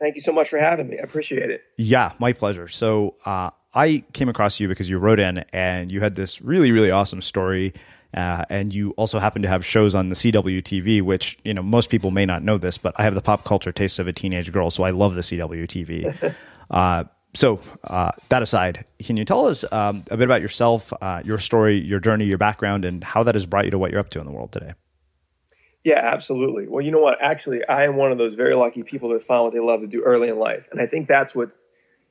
Thank you so much for having me. I appreciate it. Yeah, my pleasure. So I came across you because you wrote in and you had this really, really awesome story. And you also happen to have shows on the CWTV, which, you know, most people may not know this, but I have the pop culture taste of a teenage girl. So I love the CWTV. So that aside, can you tell us a bit about yourself, your story, your journey, your background, and how that has brought you to what you're up to in the world today? Yeah, absolutely. Well, you know what? Actually, I am one of those very lucky people that found what they love to do early in life. And I think that's what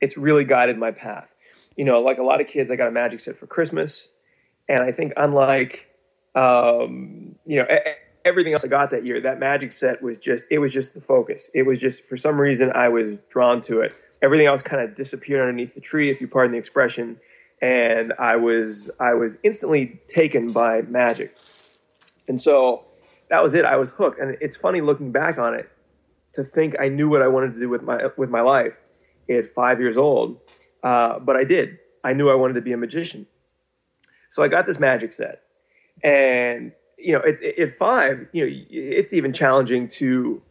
it's really guided my path. You know, like a lot of kids, I got a magic set for Christmas. And I think unlike, you know, everything else I got that year, that magic set was just, it was just the focus. It was just, for some reason, I was drawn to it. Everything else kind of disappeared underneath the tree, if you pardon the expression. And I was instantly taken by magic. And so that was it. I was hooked. And it's funny looking back on it to think I knew what I wanted to do with my life at 5 years old. But I did. I knew I wanted to be a magician. So I got this magic set. And, you know, at five, you know, it's even challenging to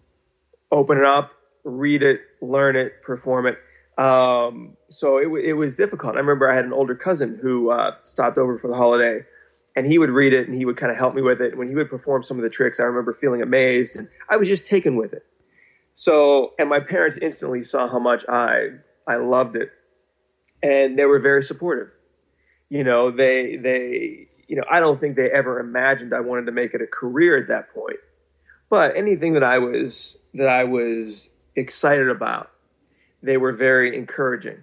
open it up, read it, learn it, perform it. So it was difficult. I remember I had an older cousin who stopped over for the holiday. And he would read it and he would kind of help me with it. And when he would perform some of the tricks, I remember feeling amazed and I was just taken with it. So, and my parents instantly saw how much I loved it, and they were very supportive. You know, they, you know, I don't think they ever imagined I wanted to make it a career at that point, but anything that I was excited about, they were very encouraging.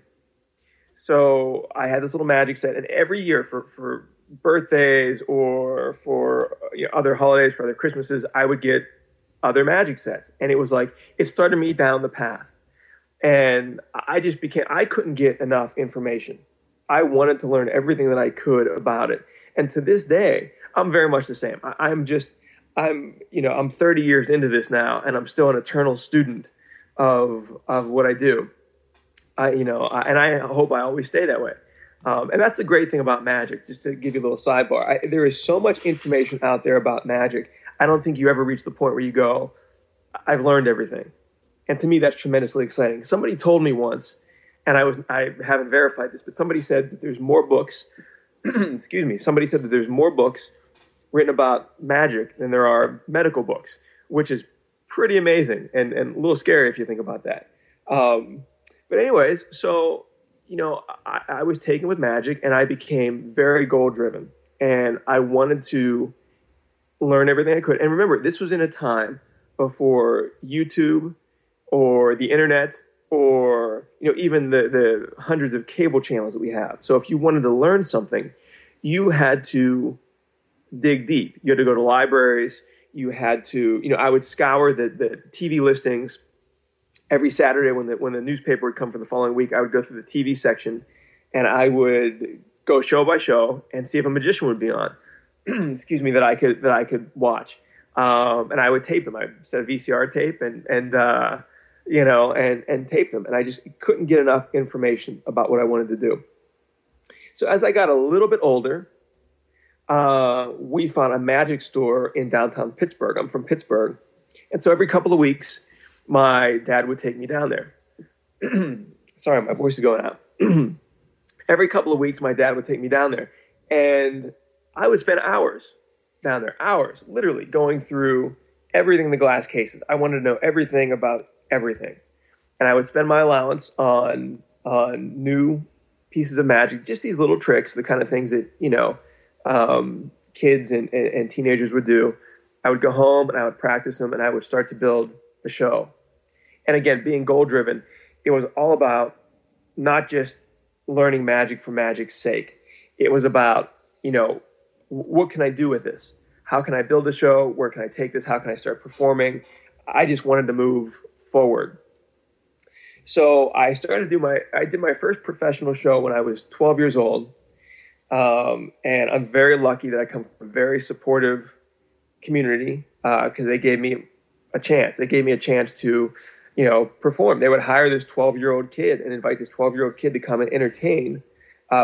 So I had this little magic set, and every year for birthdays or for, you know, other holidays, for other Christmases, I would get other magic sets. And it was like, it started me down the path. And I couldn't get enough information. I wanted to learn everything that I could about it. And to this day, I'm very much the same. I'm 30 years into this now, and I'm still an eternal student of what I do. And I hope I always stay that way. And that's the great thing about magic, just to give you a little sidebar. There is so much information out there about magic. I don't think you ever reach the point where you go, I've learned everything. And to me, that's tremendously exciting. Somebody told me once, and I haven't verified this, but somebody said that there's more books, excuse me, somebody said that there's more books written about magic than there are medical books, which is pretty amazing and a little scary if you think about that. But anyways, so... You know, I was taken with magic, and I became very goal-driven, and I wanted to learn everything I could. And remember, this was in a time before YouTube or the internet or, you know, even the hundreds of cable channels that we have. So if you wanted to learn something, you had to dig deep. You had to go to libraries. You had to, you know, I would scour the TV listings. Every Saturday when the newspaper would come for the following week, I would go through the TV section and I would go show by show and see if a magician would be on, excuse me, that I could watch. And I would tape them. I set a VCR tape and tape them. And I just couldn't get enough information about what I wanted to do. So as I got a little bit older, we found a magic store in downtown Pittsburgh. I'm from Pittsburgh. And so every couple of weeks, my dad would take me down there. Sorry, my voice is going out. Every couple of weeks, my dad would take me down there. And I would spend hours down there, literally going through everything in the glass cases. I wanted to know everything about everything. And I would spend my allowance on new pieces of magic, just these little tricks, the kind of things that, you know, kids and teenagers would do. I would go home and I would practice them and I would start to build the show. And again, being goal driven, it was all about not just learning magic for magic's sake. It was about, you know, what can I do with this? How can I build a show? Where can I take this? How can I start performing? I just wanted to move forward. So I started to do I did my first professional show when I was 12 years old. And I'm very lucky that I come from a very supportive community because they gave me a a chance. It gave me a chance to, you know, perform. They would hire this 12-year-old kid and invite this 12-year-old kid to come and entertain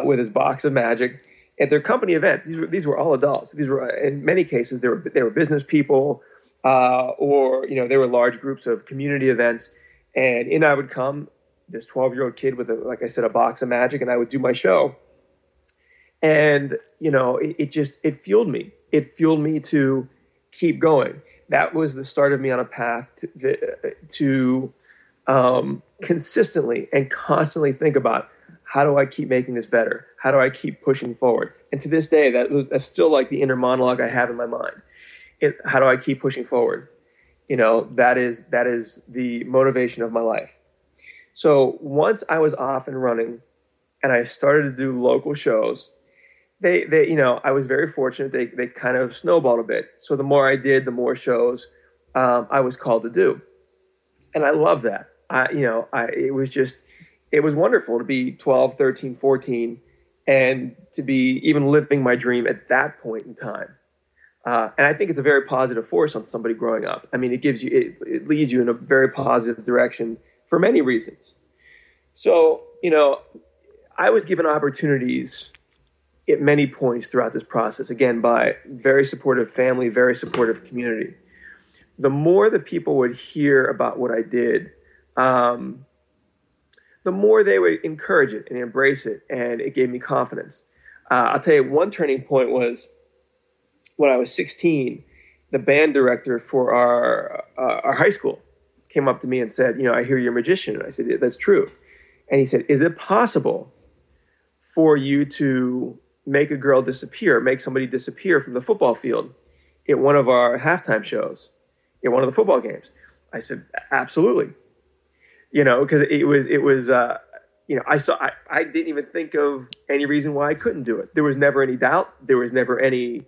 with his box of magic at their company events. These were all adults. These were, in many cases, they were business people, or, you know, they were large groups of community events. And in I would come, this 12-year-old kid with, like I said, a box of magic, and I would do my show. And, you know, it fueled me. It fueled me to keep going. That was the start of me on a path to consistently and constantly think about, how do I keep making this better? How do I keep pushing forward? And to this day, that's still like the inner monologue I have in my mind. How do I keep pushing forward? You know, that is the motivation of my life. So once I was off and running and I started to do local shows, they you know, I was very fortunate. They kind of snowballed a bit. So the more I did, the more shows I was called to do. And I love that. It was wonderful to be 12, 13, 14 and to be even living my dream at that point in time. And I think it's a very positive force on somebody growing up. I mean, it leads you in a very positive direction for many reasons. So, you know, I was given opportunities at many points throughout this process, again, by very supportive family, very supportive community. The more that people would hear about what I did, the more they would encourage it and embrace it, and it gave me confidence. I'll tell you, one turning point was when I was 16, the band director for our high school came up to me and said, you know, I hear you're a magician. And I said, that's true. And he said, is it possible for you to make a girl disappear, make somebody disappear from the football field at one of our halftime shows, at one of the football games? I said, absolutely. You know, because it was you know, I didn't even think of any reason why I couldn't do it. There was never any doubt. There was never any,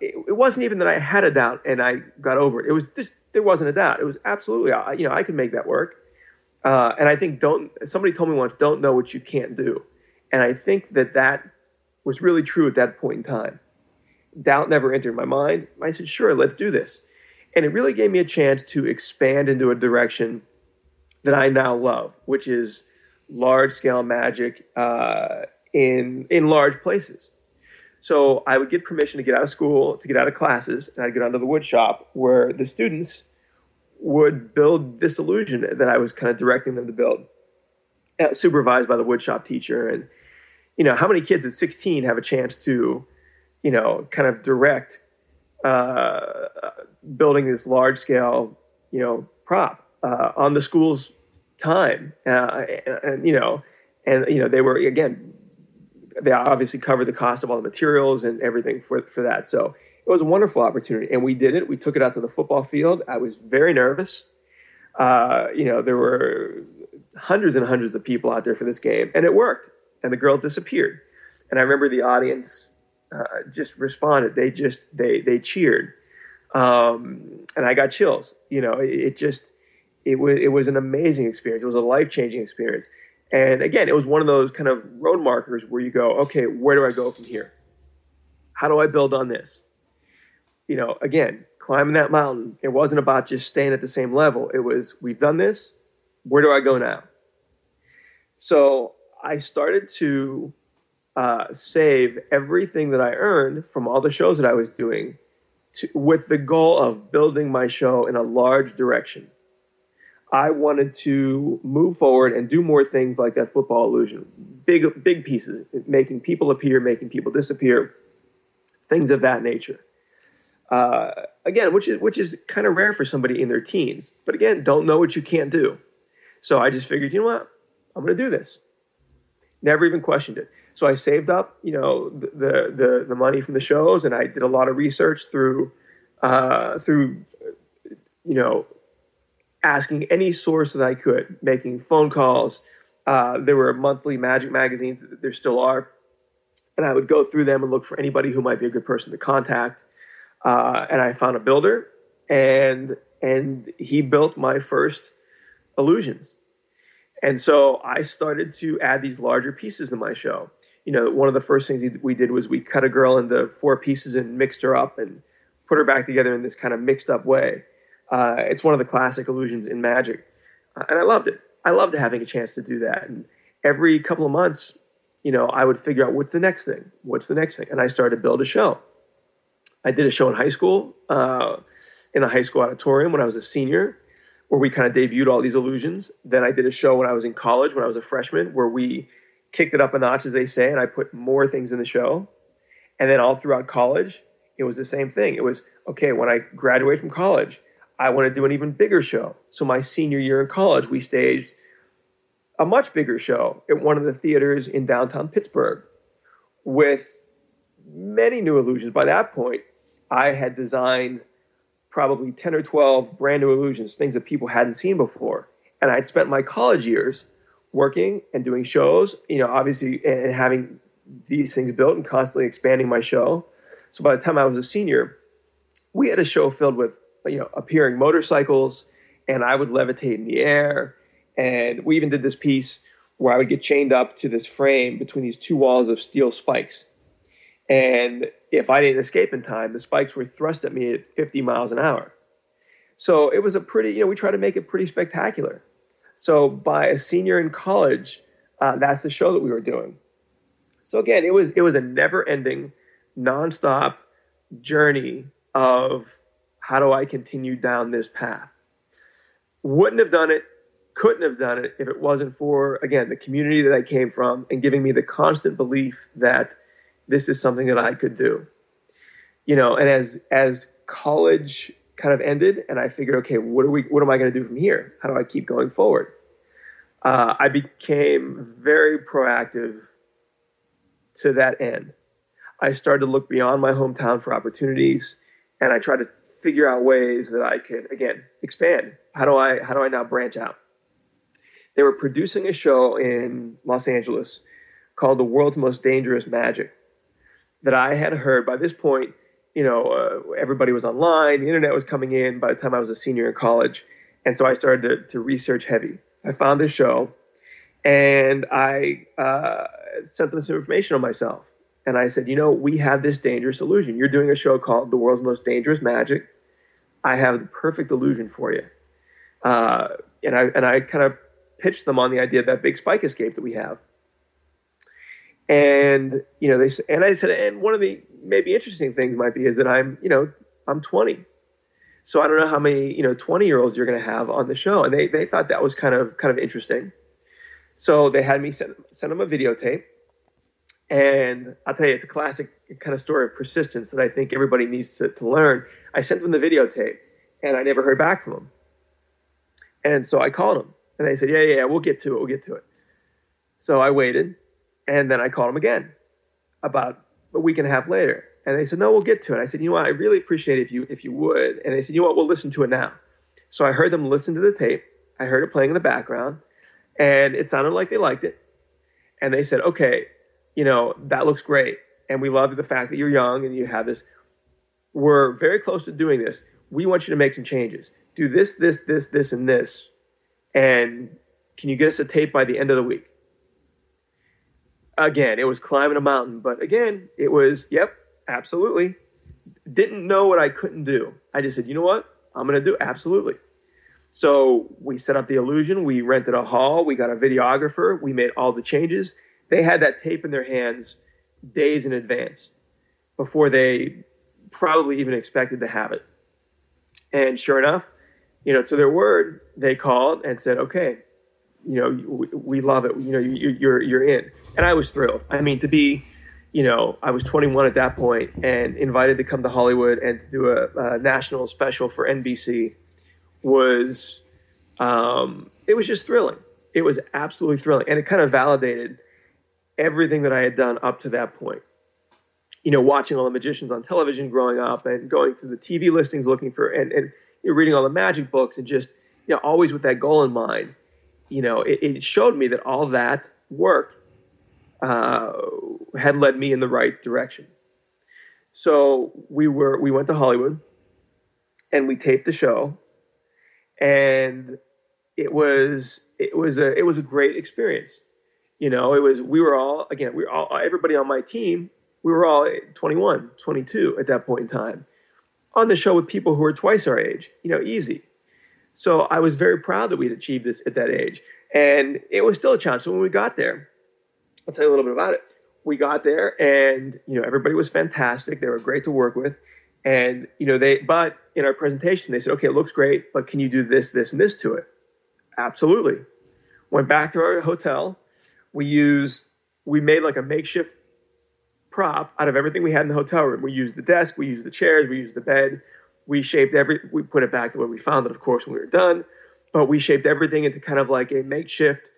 it wasn't even that I had a doubt and I got over it. It was just, there wasn't a doubt. It was absolutely, you know, I could make that work. And I think somebody told me once, don't know what you can't do. And I think that was really true at that point in time. Doubt never entered my mind. I said, sure, let's do this. And it really gave me a chance to expand into a direction that I now love, which is large-scale magic in large places. So I would get permission to get out of school, to get out of classes, and I'd get onto the wood shop where the students would build this illusion that I was kind of directing them to build, supervised by the wood shop teacher. And, you know, how many kids at 16 have a chance to, you know, kind of direct building this large-scale, you know, prop? On the school's time, and they were, again, they obviously covered the cost of all the materials and everything for that. So it was a wonderful opportunity, and we did it. We took it out to the football field. I was very nervous. You know, there were hundreds and hundreds of people out there for this game, and it worked. And the girl disappeared. And I remember the audience just responded. They just they cheered, and I got chills. You know, It was an amazing experience. It was a life-changing experience. And again, it was one of those kind of road markers where you go, okay, where do I go from here? How do I build on this? You know, again, climbing that mountain, it wasn't about just staying at the same level. It was, we've done this. Where do I go now? So I started to save everything that I earned from all the shows that I was doing with the goal of building my show in a large direction. I wanted to move forward and do more things like that football illusion, big pieces, making people appear, making people disappear, things of that nature. Again, which is kind of rare for somebody in their teens. But again, don't know what you can't do. So I just figured, you know what, I'm going to do this. Never even questioned it. So I saved up, you know, the money from the shows, and I did a lot of research through you know, asking any source that I could, making phone calls. There were monthly magic magazines. There still are. And I would go through them and look for anybody who might be a good person to contact. And I found a builder, and he built my first illusions. And so I started to add these larger pieces to my show. You know, one of the first things we did was we cut a girl into 4 pieces and mixed her up and put her back together in this kind of mixed up way. It's one of the classic illusions in magic. And I loved it. I loved having a chance to do that. And every couple of months, you know, I would figure out what's the next thing. And I started to build a show. I did a show in high school, in the high school auditorium when I was a senior, where we kind of debuted all these illusions. Then I did a show when I was in college, when I was a freshman, where we kicked it up a notch, as they say, and I put more things in the show. And then all throughout college, it was the same thing. It was, okay, when I graduate from college, I want to do an even bigger show. So my senior year in college, we staged a much bigger show at one of the theaters in downtown Pittsburgh with many new illusions. By that point, I had designed probably 10 or 12 brand new illusions, things that people hadn't seen before. And I'd spent my college years working and doing shows, you know, obviously, and having these things built and constantly expanding my show. So by the time I was a senior, we had a show filled with, you know, appearing motorcycles, and I would levitate in the air. And we even did this piece where I would get chained up to this frame between these two walls of steel spikes. And if I didn't escape in time, the spikes were thrust at me at 50 miles an hour. So it was a pretty, you know, we tried to make it pretty spectacular. So by a senior in college, that's the show that we were doing. So again, it was a never ending, nonstop journey of how do I continue down this path? Wouldn't have done it, couldn't have done it if it wasn't for, again, the community that I came from and giving me the constant belief that this is something that I could do. You know, and as college kind of ended and I figured, okay, what am I going to do from here? How do I keep going forward? I became very proactive to that end. I started to look beyond my hometown for opportunities, and I tried to figure out ways that I could, again, expand. How do I now branch out? They were producing a show in Los Angeles called The World's Most Dangerous Magic that I had heard. By this point, you know, everybody was online. The internet was coming in by the time I was a senior in college. And so I started to research heavy. I found this show, and I sent them some information on myself. And I said, you know, we have this dangerous illusion. You're doing a show called The World's Most Dangerous Magic. I have the perfect illusion for you. And I kind of pitched them on the idea of that big spike escape that we have. And, you know, I said, and one of the maybe interesting things might be is that I'm 20. So I don't know how many, 20-year-olds you're going to have on the show. And they thought that was kind of interesting. So they had me send them a videotape. And I'll tell you, it's a classic kind of story of persistence that I think everybody needs to learn. I sent them the videotape, and I never heard back from them. And so I called them, and they said, yeah, we'll get to it. So I waited, and then I called them again about a week and a half later. And they said, no, we'll get to it. I said, you know what, I really appreciate it if you would. And they said, you know what, we'll listen to it now. So I heard them listen to the tape. I heard it playing in the background, and it sounded like they liked it. And they said, okay, you know, that looks great. And we love the fact that you're young and you have this. We're very close to doing this. We want you to make some changes. Do this, this, this, this, and this. And can you get us a tape by the end of the week? Again, it was climbing a mountain. But again, it was, yep, absolutely. Didn't know what I couldn't do. I just said, you know what? I'm going to do absolutely. So we set up the illusion. We rented a hall. We got a videographer. We made all the changes. They had that tape in their hands days in advance before they probably even expected to have it. And sure enough, to their word, they called and said, okay, we love it. You're in. And I was thrilled. I mean, to be, I was 21 at that point and invited to come to Hollywood and to do a national special for NBC was, it was just thrilling. It was absolutely thrilling. And it kind of validated everything that I had done up to that point, watching all the magicians on television growing up and going through the TV listings looking for, and reading all the magic books and just, always with that goal in mind, it showed me that all that work, had led me in the right direction. So we went to Hollywood and we taped the show, and it was a great experience. Everybody on my team, we were all 21, 22 at that point in time. on the show with people who are twice our age, easy. So I was very proud that we'd achieved this at that age. And it was still a challenge. So when we got there, I'll tell you a little bit about it. We got there and, everybody was fantastic. They were great to work with. And, but in our presentation, they said, okay, it looks great, but can you do this, this, and this to it? Absolutely. Went back to our hotel. We made like a makeshift prop out of everything we had in the hotel room. We used the desk, we used the chairs, we used the bed. We put it back the way we found it, of course, when we were done, but we shaped everything into kind of like a makeshift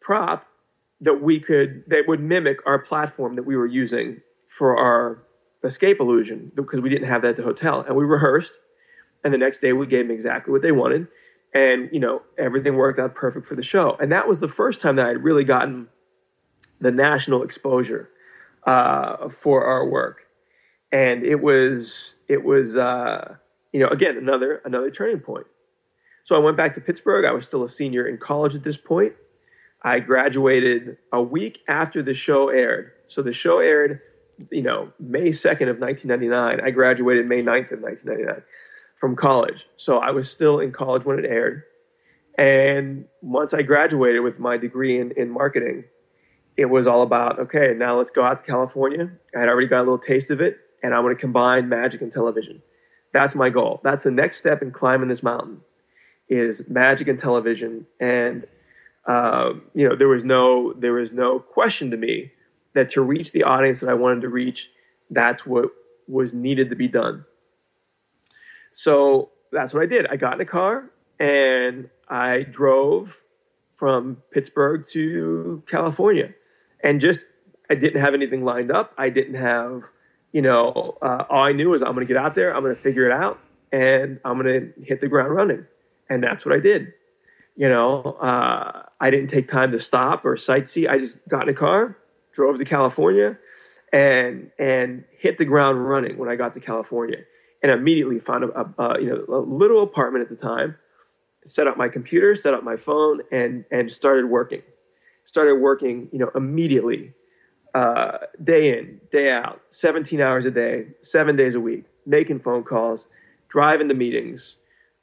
prop that would mimic our platform that we were using for our escape illusion, because we didn't have that at the hotel. And we rehearsed, and the next day we gave them exactly what they wanted. And, everything worked out perfect for the show. And that was the first time that I had really gotten the national exposure for our work. And it was again, another turning point. So I went back to Pittsburgh. I was still a senior in college at this point. I graduated a week after the show aired. So the show aired, May 2nd of 1999. I graduated May 9th of 1999 from college. So I was still in college when it aired. And once I graduated with my degree in marketing, it was all about, okay, now let's go out to California. I had already got a little taste of it, and I want to combine magic and television. That's my goal. That's the next step in climbing this mountain, is magic and television. And, there was no question to me that to reach the audience that I wanted to reach, that's what was needed to be done. So that's what I did. I got in a car and I drove from Pittsburgh to California, and I didn't have anything lined up. I didn't have, all I knew was I'm going to get out there, I'm going to figure it out, and I'm going to hit the ground running. And that's what I did. I didn't take time to stop or sightsee. I just got in a car, drove to California, and hit the ground running when I got to California. And immediately found a little apartment at the time, set up my computer, set up my phone, and started working. Started working, immediately, day in, day out, 17 hours a day, 7 days a week, making phone calls, driving to meetings.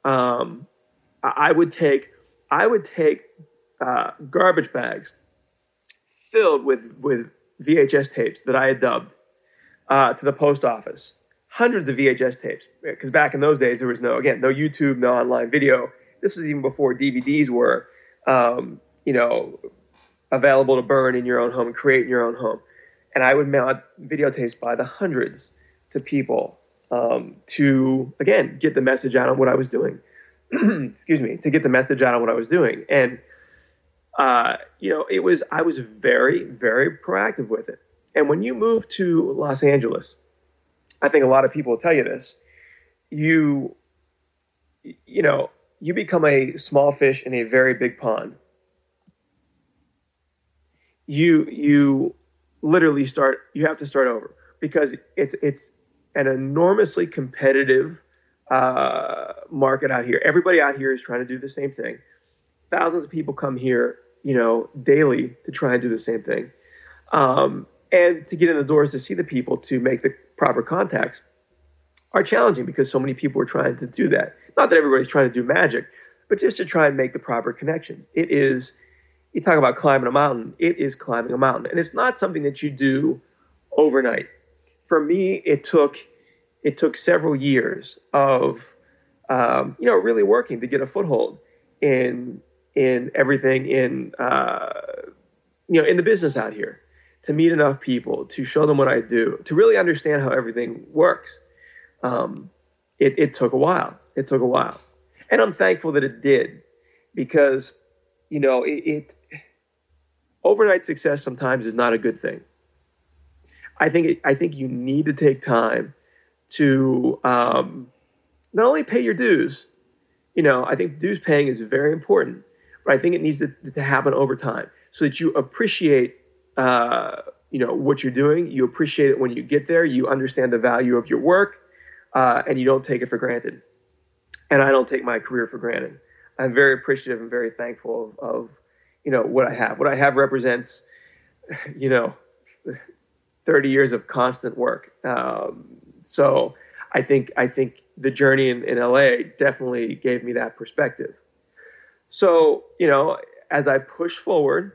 I would take garbage bags filled with VHS tapes that I had dubbed to the post office. Hundreds of VHS tapes, because back in those days there was no YouTube, no online video. This was even before DVDs were, available to burn in your own home, create in your own home. And I would mail out videotapes by the hundreds to people to, again, get the message out on what I was doing. Excuse me, to get the message out on what I was doing. And, I was very, very proactive with it. And when you move to Los Angeles, I think a lot of people will tell you this, you become a small fish in a very big pond. You literally have to start over, because it's an enormously competitive market out here. Everybody out here is trying to do the same thing. Thousands of people come here, daily to try and do the same thing. And to get in the doors to see the people, to make the proper contacts are challenging, because so many people are trying to do that. Not that everybody's trying to do magic, but just to try and make the proper connections. It is, you talk about climbing a mountain, it is climbing a mountain. And it's not something that you do overnight. For me, it took several years of, really working to get a foothold in everything in the business out here, to meet enough people, to show them what I do, to really understand how everything works. It took a while. And I'm thankful that it did, because, overnight success sometimes is not a good thing. I think you need to take time to not only pay your dues, I think dues paying is very important, but I think it needs to happen over time, so that you appreciate what you're doing. You appreciate it when you get there. You understand the value of your work, and you don't take it for granted. And I don't take my career for granted. I'm very appreciative and very thankful of what I have. What I have represents, 30 years of constant work. So I think the journey in LA definitely gave me that perspective. So, you know, as I pushed forward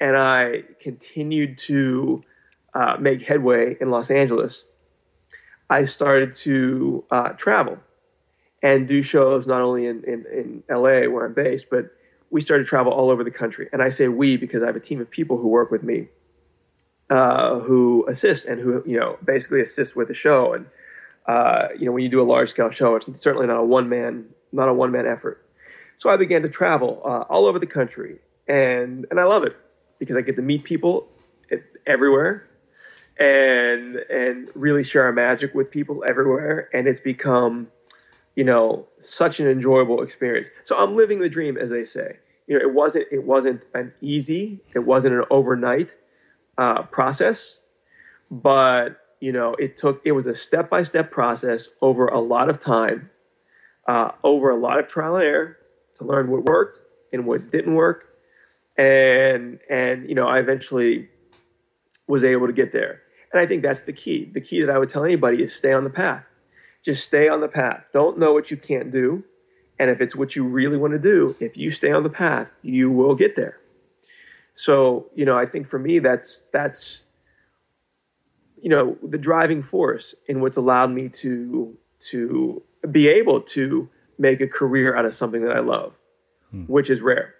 and I continued to make headway in Los Angeles, I started to travel and do shows not only in LA where I'm based, but we started to travel all over the country. And I say we because I have a team of people who work with me who assist and who, you know, basically assist with the show. And, you know, when you do a large scale show, it's certainly not a one man effort. So I began to travel all over the country, and I love it because I get to meet people everywhere and really share our magic with people everywhere. And it's become, you know, such an enjoyable experience. So I'm living the dream, as they say. You know, it wasn't an easy, it wasn't an overnight process, but you know, it was a step-by-step process over a lot of time, over a lot of trial and error to learn what worked and what didn't work. And, you know, I eventually was able to get there. And I think that's the key. The key that I would tell anybody is stay on the path. Just stay on the path. Don't know what you can't do. And if it's what you really want to do, if you stay on the path, you will get there. So, you know, I think for me, that's, you know, the driving force in what's allowed me to be able to make a career out of something that I love, which is rare.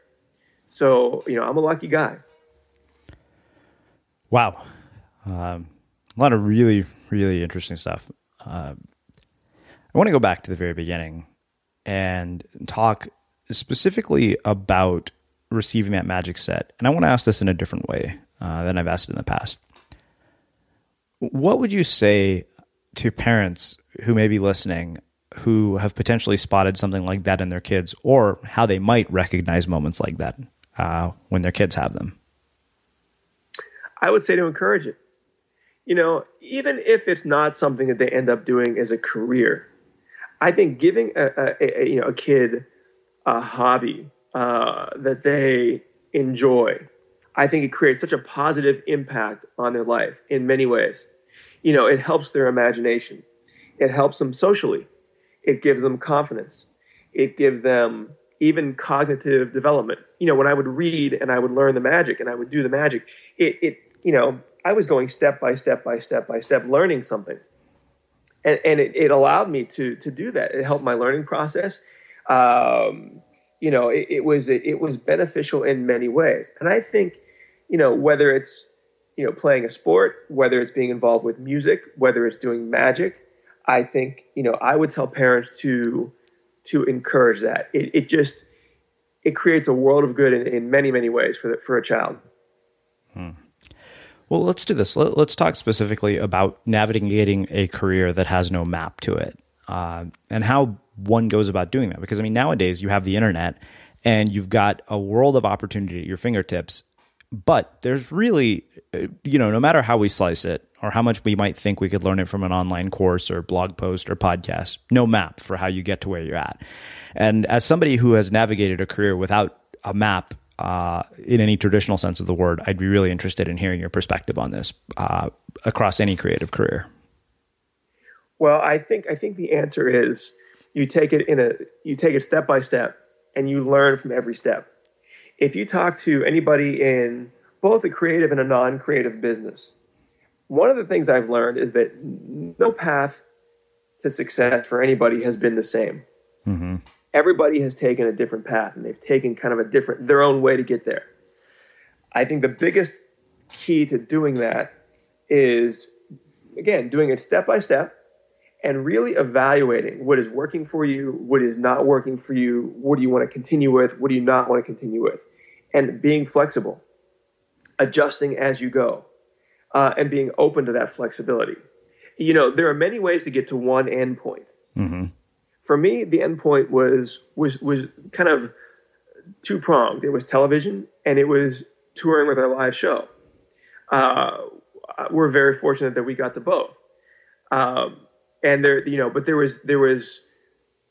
So, you know, I'm a lucky guy. Wow. A lot of really, really interesting stuff. I want to go back to the very beginning and talk specifically about receiving that magic set. And I want to ask this in a different way than I've asked it in the past. What would you say to parents who may be listening who have potentially spotted something like that in their kids, or how they might recognize moments like that when their kids have them? I would say to encourage it. You know, even if it's not something that they end up doing as a career, I think giving a kid a hobby that they enjoy, I think it creates such a positive impact on their life in many ways. You know, it helps their imagination. It helps them socially. It gives them confidence. It gives them even cognitive development. You know, when I would read and I would learn the magic and I would do the magic, it you know, I was going step by step, learning something. And it allowed me to do that. It helped my learning process. You know, it was beneficial in many ways. And I think, you know, whether it's, you know, playing a sport, whether it's being involved with music, whether it's doing magic, I think, you know, I would tell parents to encourage that. It creates a world of good in many, many ways for a child. Hmm. Well, let's do this. Let's talk specifically about navigating a career that has no map to it, and how one goes about doing that. Because I mean, nowadays you have the internet and you've got a world of opportunity at your fingertips, but there's really, you know, no matter how we slice it or how much we might think we could learn it from an online course or blog post or podcast, no map for how you get to where you're at. And as somebody who has navigated a career without a map, in any traditional sense of the word, I'd be really interested in hearing your perspective on this across any creative career. Well, I think the answer is you take it step by step, and you learn from every step. If you talk to anybody in both a creative and a non-creative business, one of the things I've learned is that no path to success for anybody has been the same. Mm-hmm. Everybody has taken a different path, and they've taken kind of their own way to get there. I think the biggest key to doing that is, again, doing it step by step and really evaluating what is working for you, what is not working for you, what do you want to continue with, what do you not want to continue with, and being flexible, adjusting as you go, and being open to that flexibility. You know, there are many ways to get to one end point. Mm-hmm. For me, the endpoint was kind of two-pronged. It was television, and it was touring with our live show. We're very fortunate that we got to both. And there, you know, but there was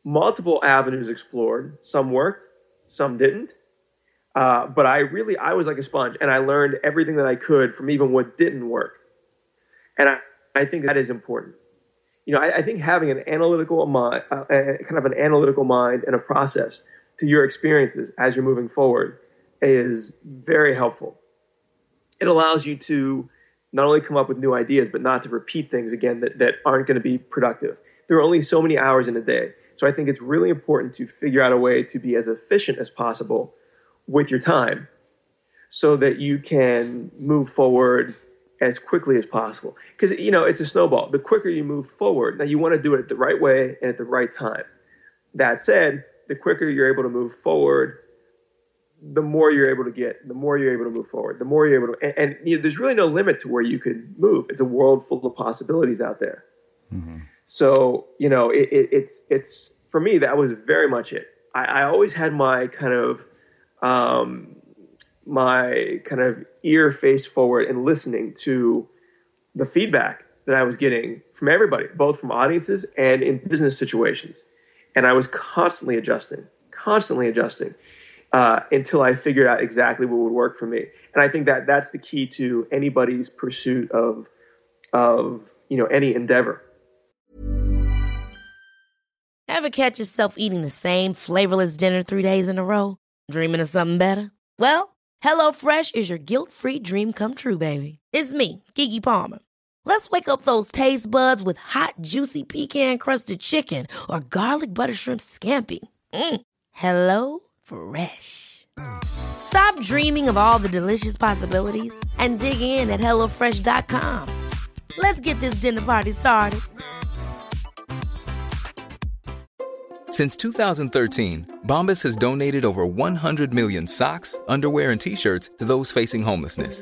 multiple avenues explored. Some worked, some didn't. But I was like a sponge, and I learned everything that I could from even what didn't work. And I think that is important. you know, I think having an analytical mind, kind of an analytical mind and a process to your experiences as you're moving forward is very helpful. It allows you to not only come up with new ideas, but not to repeat things again that aren't going to be productive. There are only so many hours in a day. So I think it's really important to figure out a way to be as efficient as possible with your time so that you can move forward as quickly as possible. Because, you know, it's a snowball. The quicker you move forward, now you want to do it the right way and at the right time. That said, the quicker you're able to move forward, the more you're able to get, the more you're able to move forward, the more you're able to, and you know, there's really no limit to where you could move. It's a world full of possibilities out there. Mm-hmm. So, you know, it's for me, that was very much it. I always had my kind of ear face forward and listening to the feedback that I was getting from everybody, both from audiences and in business situations. And I was constantly adjusting until I figured out exactly what would work for me. And I think that that's the key to anybody's pursuit of you know, any endeavor. Ever catch yourself eating the same flavorless dinner 3 days in a row? Dreaming of something better? Well, HelloFresh is your guilt-free dream come true, baby. It's me, Keke Palmer. Let's wake up those taste buds with hot, juicy pecan-crusted chicken or garlic butter shrimp scampi. Mm. HelloFresh. Stop dreaming of all the delicious possibilities and dig in at HelloFresh.com. Let's get this dinner party started. Since 2013, Bombas has donated over 100 million socks, underwear, and T-shirts to those facing homelessness.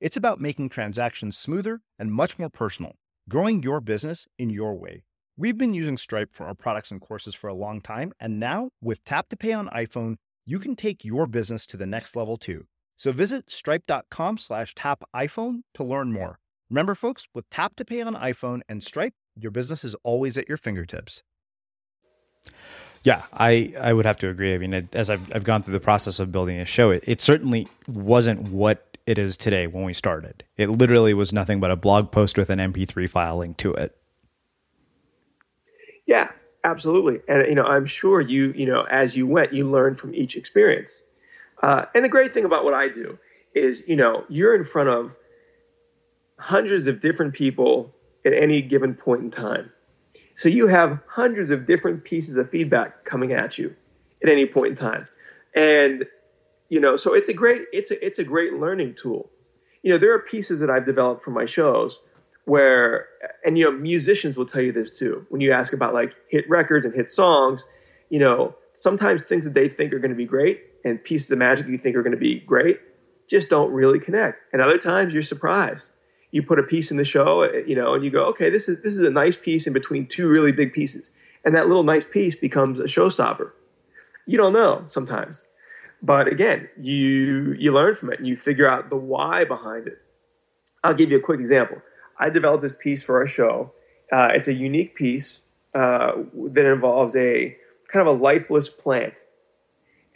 It's about making transactions smoother and much more personal, growing your business in your way. We've been using Stripe for our products and courses for a long time, and now with Tap to Pay on iPhone, you can take your business to the next level too. So visit stripe.com/tapiphone to learn more. Remember, folks, with Tap to Pay on iPhone and Stripe, your business is always at your fingertips. Yeah, I would have to agree. I mean, as I've gone through the process of building a show, it certainly wasn't what it is today when we started. It literally was nothing but a blog post with an MP3 file linked to it. Yeah, absolutely. And, you know, I'm sure you know, as you went, you learned from each experience. And the great thing about what I do is, you know, you're in front of hundreds of different people at any given point in time. So you have hundreds of different pieces of feedback coming at you at any point in time. And, you know, so it's a great learning tool. You know, there are pieces that I've developed for my shows where, and, you know, musicians will tell you this too. When you ask about like hit records and hit songs, you know, sometimes things that they think are going to be great and pieces of magic you think are going to be great just don't really connect. And other times you're surprised. You put a piece in the show, you know, and you go, okay, this is a nice piece in between two really big pieces. And that little nice piece becomes a showstopper. You don't know sometimes. But again, you learn from it and you figure out the why behind it. I'll give you a quick example. I developed this piece for our show. It's a unique piece that involves a kind of a lifeless plant.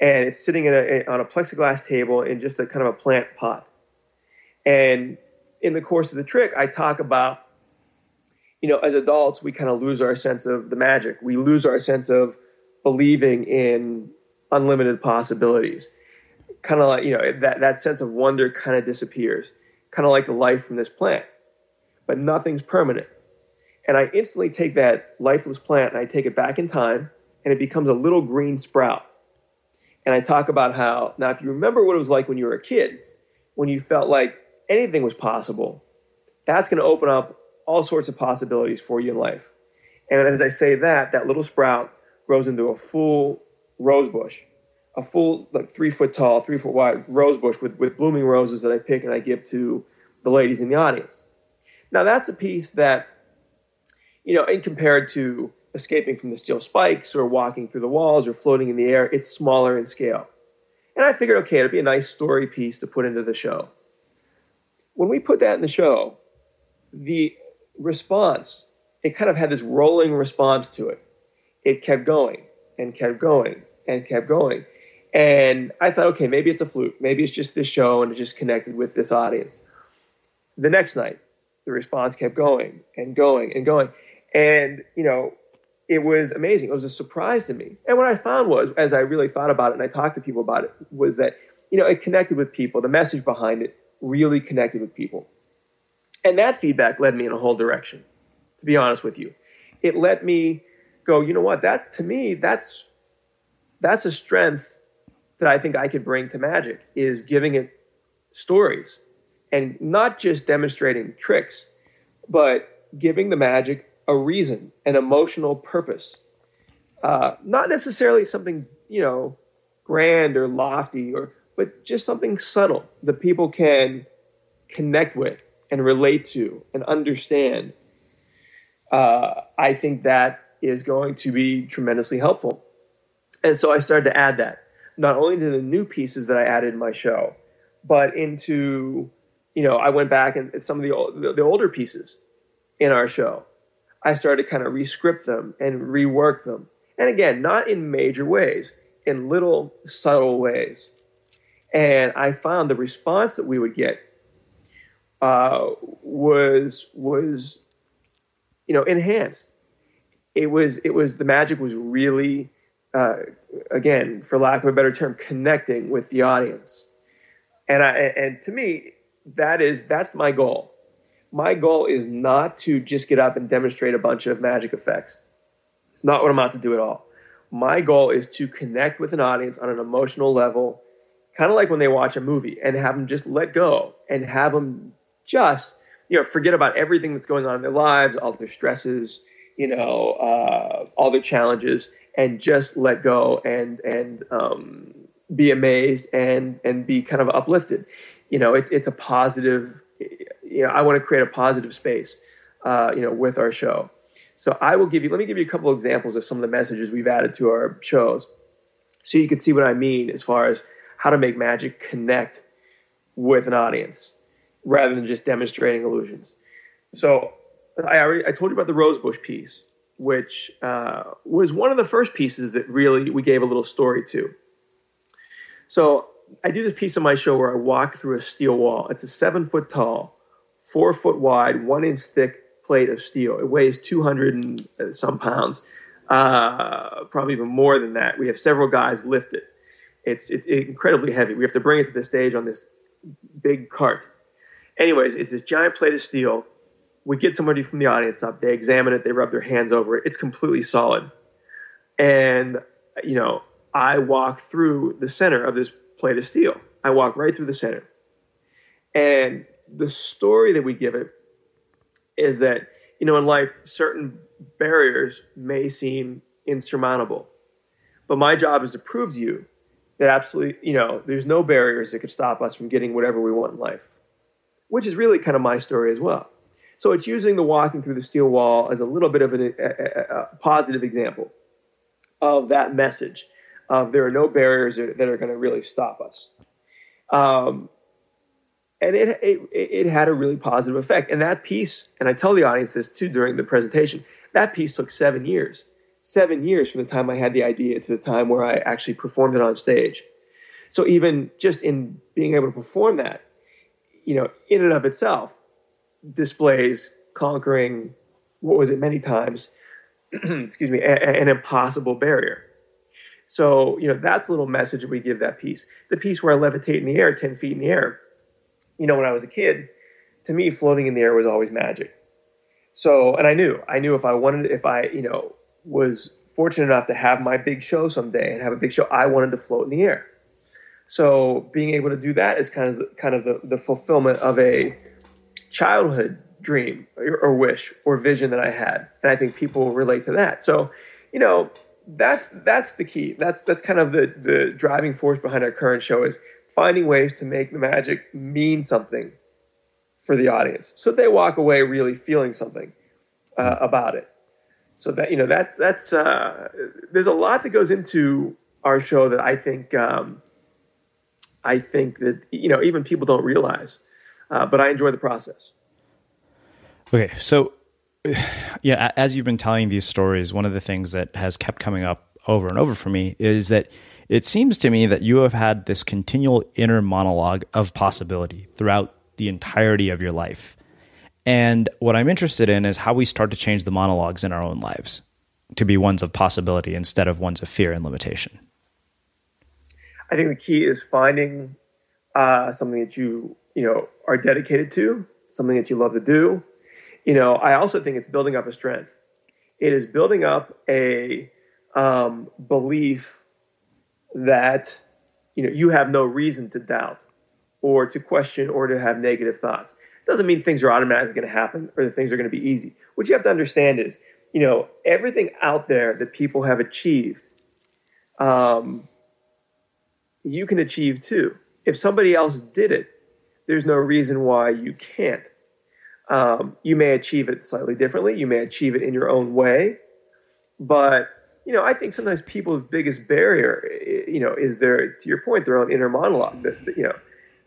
And it's sitting on a plexiglass table in just a kind of a plant pot. And in the course of the trick, I talk about, you know, as adults, we kind of lose our sense of the magic. We lose our sense of believing in unlimited possibilities. Kind of like, you know, that sense of wonder kind of disappears. Kind of like the life from this plant. But nothing's permanent. And I instantly take that lifeless plant and I take it back in time and it becomes a little green sprout. And I talk about how, now if you remember what it was like when you were a kid, when you felt like anything was possible, that's going to open up all sorts of possibilities for you in life. And as I say that little sprout grows into a full rose bush, a full like 3 foot tall, 3 foot wide rose bush with blooming roses that I pick and I give to the ladies in the audience. Now that's a piece that, you know, in compared to escaping from the steel spikes or walking through the walls or floating in the air, it's smaller in scale. And I figured, okay, it'd be a nice story piece to put into the show. When we put that in the show, the response, it kind of had this rolling response to it. It kept going and kept going and kept going. And I thought, okay, maybe it's a fluke. Maybe it's just this show and it just connected with this audience. The next night, the response kept going and going and going. And, you know, it was amazing. It was a surprise to me. And what I found was, as I really thought about it and I talked to people about it, was that, you know, it connected with people. The message behind it really connected with people. And that feedback led me in a whole direction, to be honest with you. It let me go, you know what, that to me, that's a strength that I think I could bring to magic, is giving it stories and not just demonstrating tricks, but giving the magic a reason, an emotional purpose. Not necessarily something, you know, grand or lofty, but just something subtle that people can connect with and relate to and understand. I think that is going to be tremendously helpful. And so I started to add that, not only to the new pieces that I added in my show, but into, you know, I went back and some of the older pieces in our show. I started to kind of re-script them and rework them. And again, not in major ways, in little subtle ways. And I found the response that we would get was, you know, enhanced. It was the magic was really, again, for lack of a better term, connecting with the audience. And to me, that's my goal. My goal is not to just get up and demonstrate a bunch of magic effects. It's not what I'm out to do at all. My goal is to connect with an audience on an emotional level, kind of like when they watch a movie, and have them just let go and have them just, you know, forget about everything that's going on in their lives, all their stresses, you know, all their challenges, and just let go and be amazed and be kind of uplifted. You know, it's a positive, you know, I want to create a positive space, you know, with our show. So let me give you a couple examples of some of the messages we've added to our shows, so you can see what I mean as far as how to make magic connect with an audience rather than just demonstrating illusions. So I told you about the rosebush piece, which was one of the first pieces that really we gave a little story to. So I do this piece on my show where I walk through a steel wall. It's a 7 foot tall, 4 foot wide, 1 inch thick plate of steel. It weighs 200 and some pounds, probably even more than that. We have several guys lift it. It's incredibly heavy. We have to bring it to the stage on this big cart. Anyways, it's this giant plate of steel. We get somebody from the audience up. They examine it. They rub their hands over it. It's completely solid. And, you know, I walk through the center of this plate of steel. I walk right through the center. And the story that we give it is that, you know, in life, certain barriers may seem insurmountable. But my job is to prove to you that absolutely, you know, there's no barriers that could stop us from getting whatever we want in life, which is really kind of my story as well. So it's using the walking through the steel wall as a little bit of a positive example of that message of there are no barriers that are going to really stop us. And it had a really positive effect. And that piece, and I tell the audience this too during the presentation, that piece took 7 years. 7 years from the time I had the idea to the time where I actually performed it on stage. So even just in being able to perform that, you know, in and of itself displays conquering, what was it many times, excuse me, an impossible barrier. So, you know, that's a little message we give that piece. The piece where I levitate in the air, 10 feet in the air, you know, when I was a kid, to me, floating in the air was always magic. So, and I knew if I wanted, if I, you know, was fortunate enough to have my big show someday and have a big show, I wanted to float in the air. So being able to do that is kind of the fulfillment of a childhood dream or wish or vision that I had. And I think people will relate to that. So, you know, that's the key. That's kind of the driving force behind our current show is finding ways to make the magic mean something for the audience, so they walk away really feeling something about it. So that, you know, that's there's a lot that goes into our show that I think that, you know, even people don't realize, but I enjoy the process. Okay, so yeah, as you've been telling these stories, one of the things that has kept coming up over and over for me is that it seems to me that you have had this continual inner monologue of possibility throughout the entirety of your life. And what I'm interested in is how we start to change the monologues in our own lives to be ones of possibility instead of ones of fear and limitation. I think the key is finding something that you know, are dedicated to, something that you love to do. You know, I also think it's building up a strength. It is building up a belief that, you know, you have no reason to doubt or to question or to have negative thoughts. It doesn't mean things are automatically going to happen or that things are going to be easy. What you have to understand is, you know, everything out there that people have achieved, you can achieve too. If somebody else did it, there's no reason why you can't. You may achieve it slightly differently. You may achieve it in your own way. But, you know, I think sometimes people's biggest barrier, you know, is their, to your point, their own inner monologue, you know,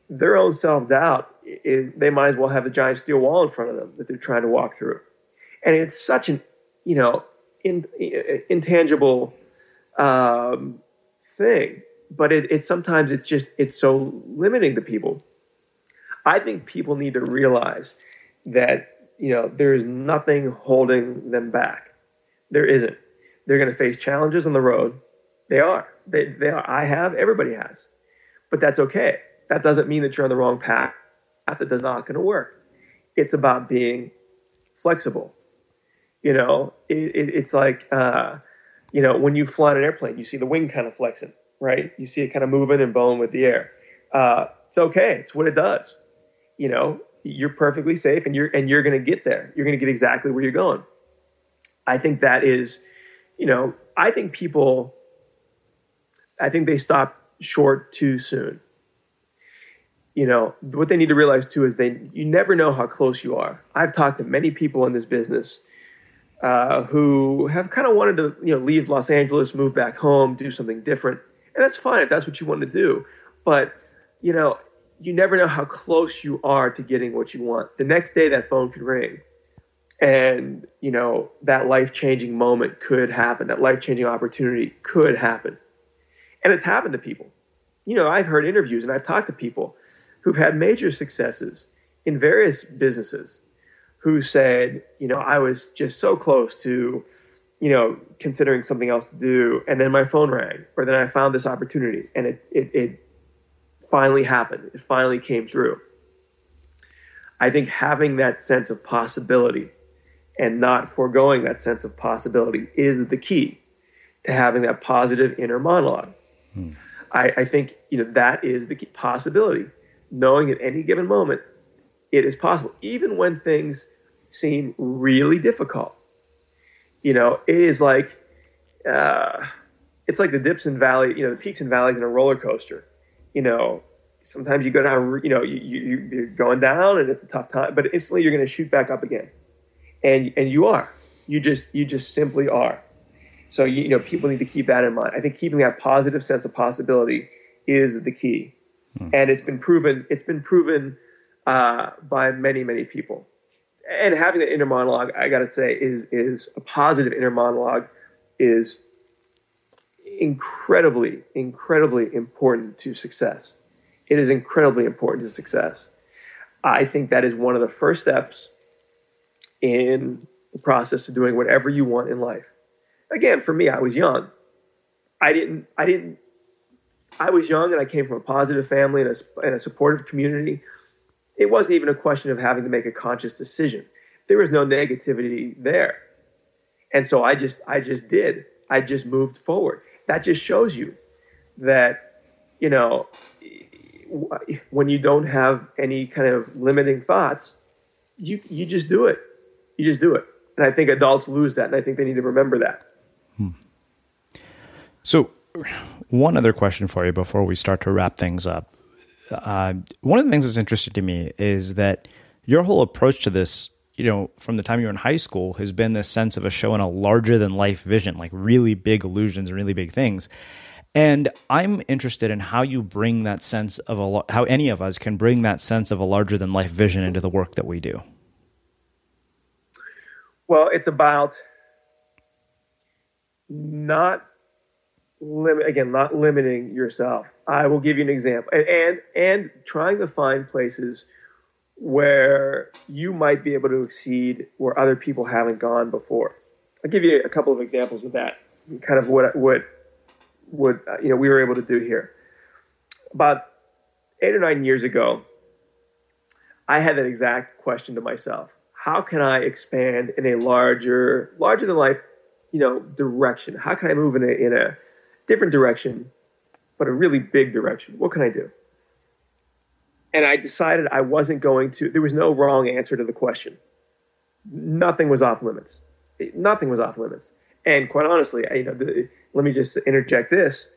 their own self-doubt. They might as well have a giant steel wall in front of them that they're trying to walk through. And it's such an, you know, intangible thing. But it sometimes it's just, it's so limiting to people. I think people need to realize that, you know, there is nothing holding them back. There isn't. They're going to face challenges on the road. They are. They are. I have. Everybody has. But that's okay. That doesn't mean that you're on the wrong path. That does not going to work. It's about being flexible. You know, it's like, you know, when you fly on an airplane, you see the wing kind of flexing, right? You see it kind of moving and bowing with the air. It's okay. It's what it does. You know, you're perfectly safe and you're going to get there. You're going to get exactly where you're going. I think that is, you know, I think they stop short too soon. You know, what they need to realize too is you never know how close you are. I've talked to many people in this business who have kind of wanted to, you know, leave Los Angeles, move back home, do something different. And that's fine if that's what you want to do. But, you know, you never know how close you are to getting what you want. The next day that phone could ring and, you know, that life-changing moment could happen. That life-changing opportunity could happen. And it's happened to people. you know, I've heard interviews and I've talked to people who've had major successes in various businesses who said, you know, I was just so close to, you know, considering something else to do. And then my phone rang, or then I found this opportunity and it finally happened. It finally came through. I think having that sense of possibility and not foregoing that sense of possibility is the key to having that positive inner monologue. Hmm. I think, you know, that is the key, possibility, knowing at any given moment it is possible, even when things seem really difficult. You know, it is like, it's like the dips and valleys, you know, the peaks and valleys in a roller coaster. You know, sometimes you go down, you know, you're going down and it's a tough time, but instantly you're going to shoot back up again. And you are, you just simply are. So, you know, people need to keep that in mind. I think keeping that positive sense of possibility is the key. Mm. And it's been proven, by many, many people. And having that inner monologue, I got to say, is a positive inner monologue is incredibly, incredibly important to success. It is incredibly important to success. I think that is one of the first steps in the process of doing whatever you want in life. Again, for me, I was young. I was young and I came from a positive family and a supportive community. It wasn't even a question of having to make a conscious decision. There was no negativity there. And so I just moved forward. That just shows you that, you know, when you don't have any kind of limiting thoughts, you just do it. You just do it. And I think adults lose that. And I think they need to remember that. Hmm. So one other question for you before we start to wrap things up. One of the things that's interesting to me is that your whole approach to this, you know, from the time you were in high school has been this sense of a show and a larger than life vision, like really big illusions and really big things. And I'm interested in how you bring that sense of how any of us can bring that sense of a larger than life vision into the work that we do. Well, it's about not limiting yourself. I will give you an example, and trying to find places where you might be able to exceed where other people haven't gone before. I'll give you a couple of examples of that, kind of what you know, we were able to do here. About 8 or 9 years ago, I had that exact question to myself. How can I expand in a larger than life, you know, direction? How can I move in a different direction, but a really big direction? What can I do? And I decided I wasn't going to, there was no wrong answer to the question. Nothing was off limits. Nothing was off limits. And quite honestly, let me just interject this.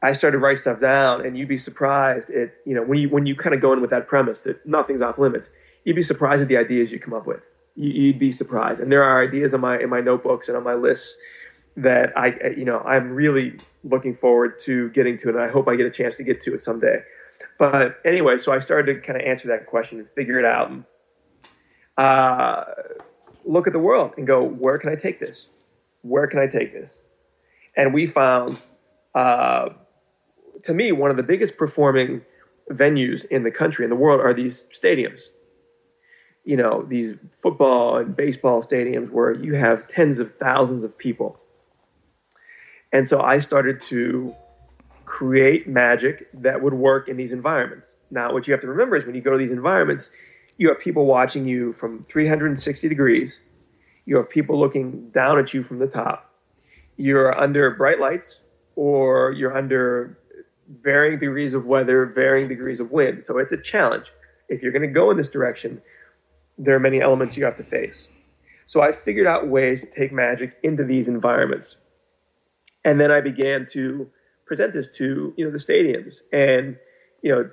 I started to write stuff down, and you'd be surprised at, you know, when you kind of go in with that premise that nothing's off limits, you'd be surprised at the ideas you come up with. You'd be surprised. And there are ideas in my notebooks and on my lists that I'm really looking forward to getting to, and I hope I get a chance to get to it someday. But anyway, so I started to kind of answer that question and figure it out and look at the world and go, where can I take this? Where can I take this? And we found, to me, one of the biggest performing venues in the country, in the world, are these stadiums. You know, these football and baseball stadiums where you have tens of thousands of people. And so I started to create magic that would work in these environments. Now, what you have to remember is when you go to these environments, you have people watching you from 360 degrees. You have people looking down at you from the top. You're under bright lights, or you're under varying degrees of weather, varying degrees of wind. So it's a challenge. If you're going to go in this direction, there are many elements you have to face. So I figured out ways to take magic into these environments. And then I began to present this to, you know, the stadiums and, you know,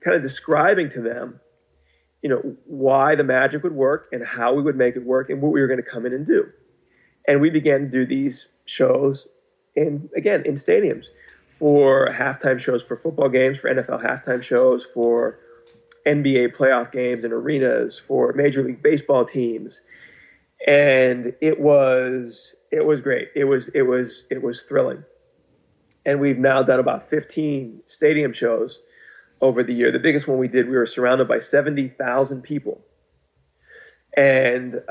kind of describing to them, you know, why the magic would work and how we would make it work and what we were going to come in and do. And we began to do these shows in stadiums, for halftime shows for football games, for NFL halftime shows, for NBA playoff games and arenas, for Major League Baseball teams. And it was great. It was thrilling. And we've now done about 15 stadium shows over the year. The biggest one we did, we were surrounded by 70,000 people. And,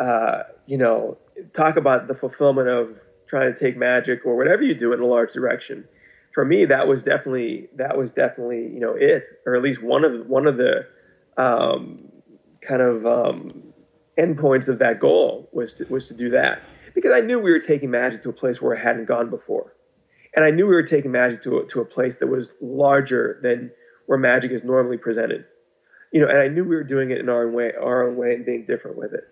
you know, talk about the fulfillment of trying to take magic or whatever you do in a large direction. For me, that was definitely, you know, it, or at least one of the endpoints of that goal was to do that, because I knew we were taking magic to a place where it hadn't gone before. And I knew we were taking magic to a place that was larger than where magic is normally presented. You know, and I knew we were doing it in our own way and being different with it.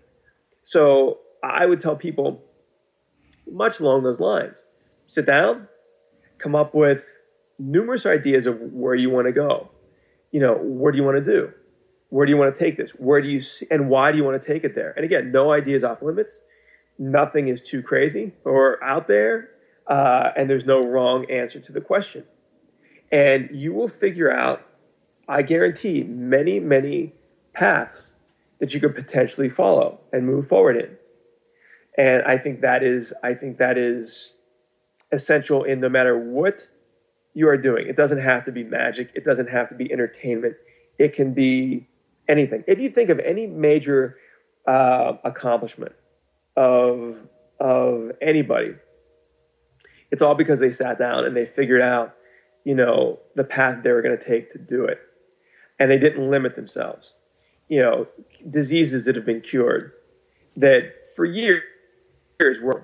So I would tell people much along those lines, sit down, come up with numerous ideas of where you want to go. You know, what do you want to do? Where do you want to take this? And why do you want to take it there? And again, no ideas off limits. Nothing is too crazy or out there. And there's no wrong answer to the question. And you will figure out, I guarantee, many, many paths that you could potentially follow and move forward in. And I think that is essential in no matter what you are doing. It doesn't have to be magic. It doesn't have to be entertainment. It can be anything. If you think of any major accomplishment of anybody, it's all because they sat down and they figured out, you know, the path they were going to take to do it. And they didn't limit themselves. You know, diseases that have been cured that for years were,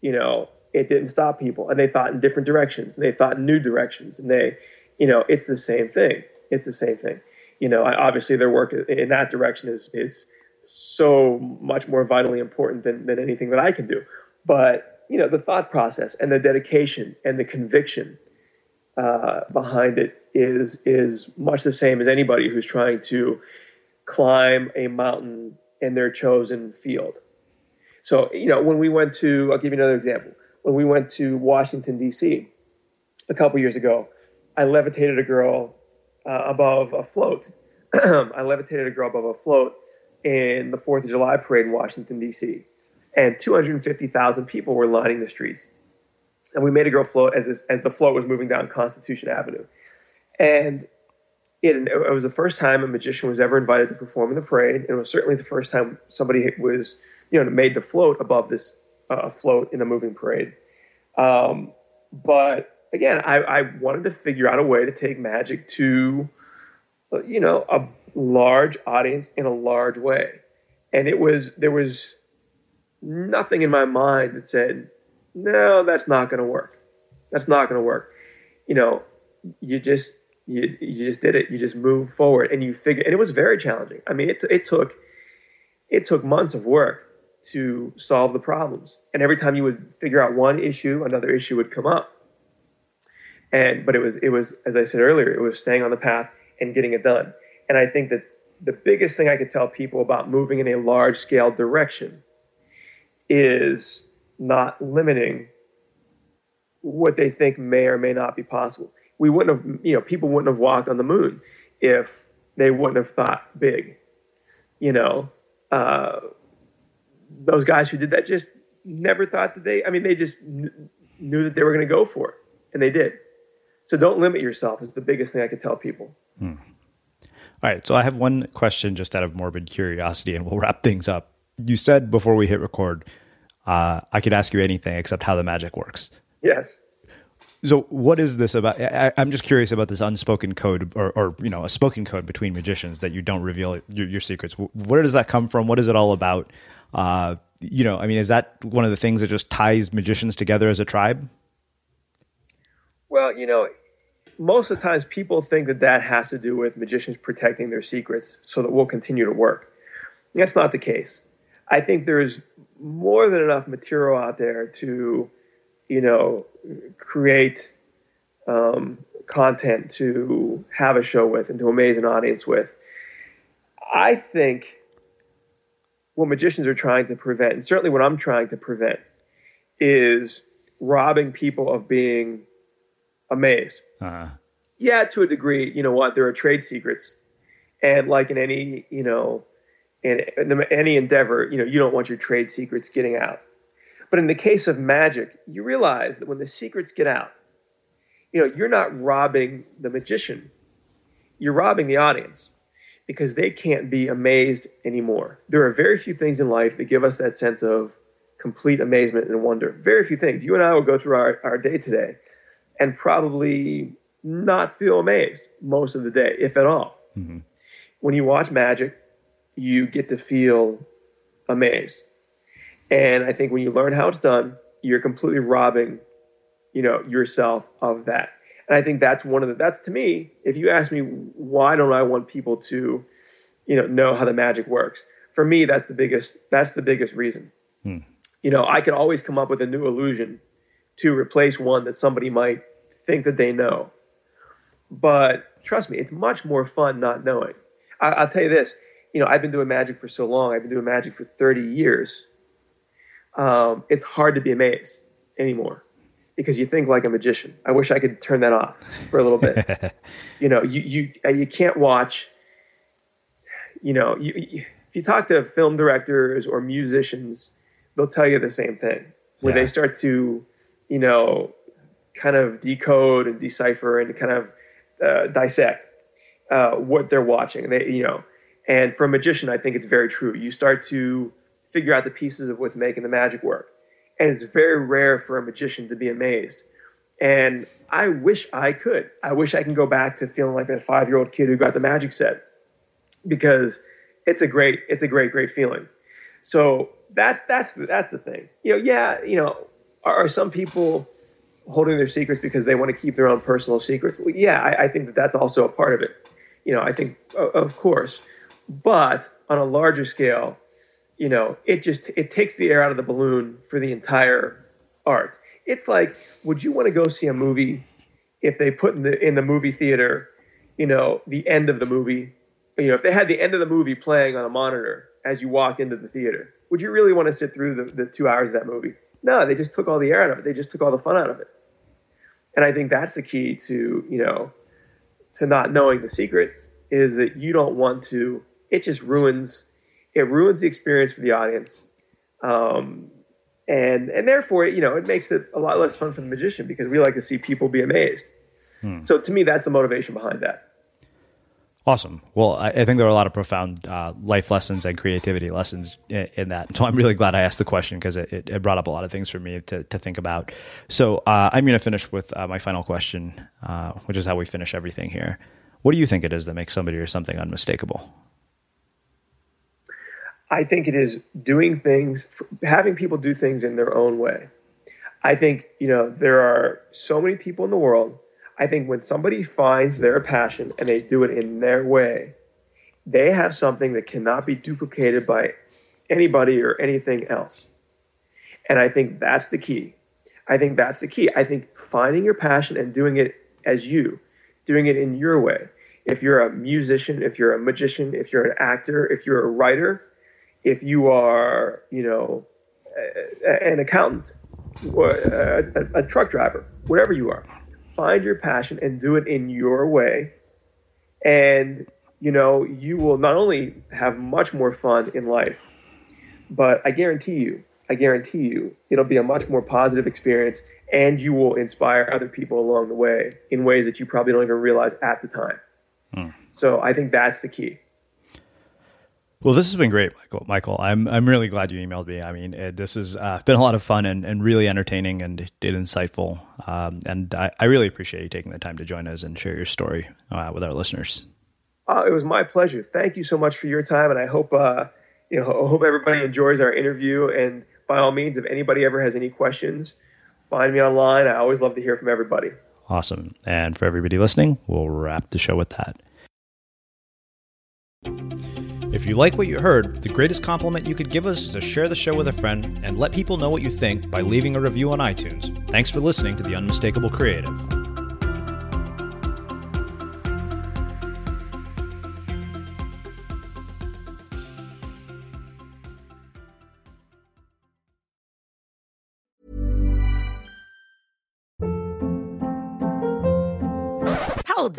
you know, it didn't stop people. And they thought in different directions. And they thought in new directions. And they, you know, it's the same thing. It's the same thing. You know, obviously their work in that direction is so much more vitally important than anything that I can do. But, you know, the thought process and the dedication and the conviction behind it is much the same as anybody who's trying to climb a mountain in their chosen field. So, you know, when we went to, I'll give you another example. When we went to Washington, D.C. a couple years ago, I levitated a girl above a float. I levitated a girl above a float in the 4th of July parade in Washington, D.C. And 250,000 people were lining the streets. And we made a girl float as the float was moving down Constitution Avenue. And it was the first time a magician was ever invited to perform in the parade. And it was certainly the first time somebody was, you know, made the float above this float in a moving parade. But again, I wanted to figure out a way to take magic to, you know, a large audience in a large way. And there was nothing in my mind that said, no, that's not going to work. That's not going to work. You know, you just did it. You just move forward and you figure, and it was very challenging. I mean, it took months of work to solve the problems. And every time you would figure out one issue, another issue would come up. But it was, as I said earlier, it was staying on the path and getting it done. And I think that the biggest thing I could tell people about moving in a large scale direction is not limiting what they think may or may not be possible. We wouldn't have, you know, people wouldn't have walked on the moon if they wouldn't have thought big. You know, those guys who did that just never thought that they just knew that they were going to go for it, and they did. So don't limit yourself is the biggest thing I could tell people. Hmm. All right. So I have one question just out of morbid curiosity, and we'll wrap things up. You said before we hit record, I could ask you anything except how the magic works. Yes. So what is this about? I'm just curious about this unspoken code or, you know, a spoken code between magicians that you don't reveal your secrets. Where does that come from? What is it all about? You know, I mean, is that one of the things that just ties magicians together as a tribe? Well, you know, most of the times people think that has to do with magicians protecting their secrets so that we'll continue to work. That's not the case. I think there's more than enough material out there to, you know, create content to have a show with and to amaze an audience with. I think what magicians are trying to prevent, and certainly what I'm trying to prevent, is robbing people of being amazed. Uh-huh. Yeah, to a degree, you know what, there are trade secrets. And like in any, you know, in any endeavor, you know, you don't want your trade secrets getting out. But in the case of magic, you realize that when the secrets get out, you're not robbing the magician. You're robbing the audience because they can't be amazed anymore. There are very few things in life that give us that sense of complete amazement and wonder. Very few things. You and I will go through our day today and probably not feel amazed most of the day, if at all. Mm-hmm. When you watch magic, you get to feel amazed. And I think when you learn how it's done, you're completely robbing, yourself of that. And I think that's that's to me, if you ask me, why don't I want people to, know how the magic works? For me, that's the biggest reason. Hmm. I could always come up with a new illusion to replace one that somebody might think that they know. But trust me, it's much more fun not knowing. I'll tell you this, I've been doing magic for so long. I've been doing magic for 30 years. It's hard to be amazed anymore because you think like a magician. I wish I could turn that off for a little bit. You can't watch, if you talk to film directors or musicians, they'll tell you the same thing where they start to, kind of decode and decipher and kind of dissect what they're watching. They, and for a magician, I think it's very true. You start to figure out the pieces of what's making the magic work. And it's very rare for a magician to be amazed. And I wish I could. I wish I can go back to feeling like that 5-year-old kid who got the magic set, because it's a great feeling. So that's the thing. Are some people holding their secrets because they want to keep their own personal secrets? Well, I think that's also a part of it. I think, of course, but on a larger scale, it takes the air out of the balloon for the entire art. It's like, would you want to go see a movie if they put in the movie theater, the end of the movie, if they had the end of the movie playing on a monitor as you walked into the theater, would you really want to sit through the 2 hours of that movie? No, they just took all the air out of it. They just took all the fun out of it. And I think that's the key to, to not knowing the secret, is that you don't want to, it ruins the experience for the audience. And therefore, it makes it a lot less fun for the magician because we like to see people be amazed. Hmm. So to me, that's the motivation behind that. Awesome. Well, I think there are a lot of profound life lessons and creativity lessons in that. So I'm really glad I asked the question because it brought up a lot of things for me to think about. So I'm going to finish with my final question, which is how we finish everything here. What do you think it is that makes somebody or something unmistakable? I think it is doing things, having people do things in their own way. I think, there are so many people in the world. I think when somebody finds their passion and they do it in their way, they have something that cannot be duplicated by anybody or anything else. And I think that's the key. I think finding your passion and doing it as you, doing it in your way. If you're a musician, if you're a magician, if you're an actor, if you're a writer, if you are, an accountant, a truck driver, whatever you are. Find your passion and do it in your way. And, you will not only have much more fun in life, but I guarantee you, it'll be a much more positive experience, and you will inspire other people along the way in ways that you probably don't even realize at the time. Hmm. So I think that's the key. Well, this has been great, Michael, I'm really glad you emailed me. I mean, this has been a lot of fun and really entertaining and insightful. And I really appreciate you taking the time to join us and share your story with our listeners. It was my pleasure. Thank you so much for your time. And I hope, hope everybody enjoys our interview. And by all means, if anybody ever has any questions, find me online. I always love to hear from everybody. Awesome. And for everybody listening, we'll wrap the show with that. If you like what you heard, the greatest compliment you could give us is to share the show with a friend and let people know what you think by leaving a review on iTunes. Thanks for listening to The Unmistakable Creative. Hold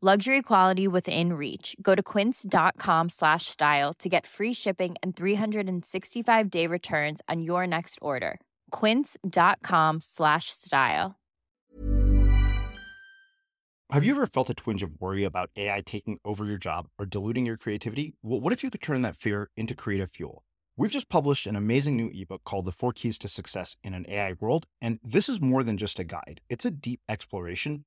Luxury quality within reach. Go to quince.com/style to get free shipping and 365-day returns on your next order. Quince.com/style. Have you ever felt a twinge of worry about AI taking over your job or diluting your creativity? Well, what if you could turn that fear into creative fuel? We've just published an amazing new ebook called The 4 Keys to Success in an AI World, and this is more than just a guide. It's a deep exploration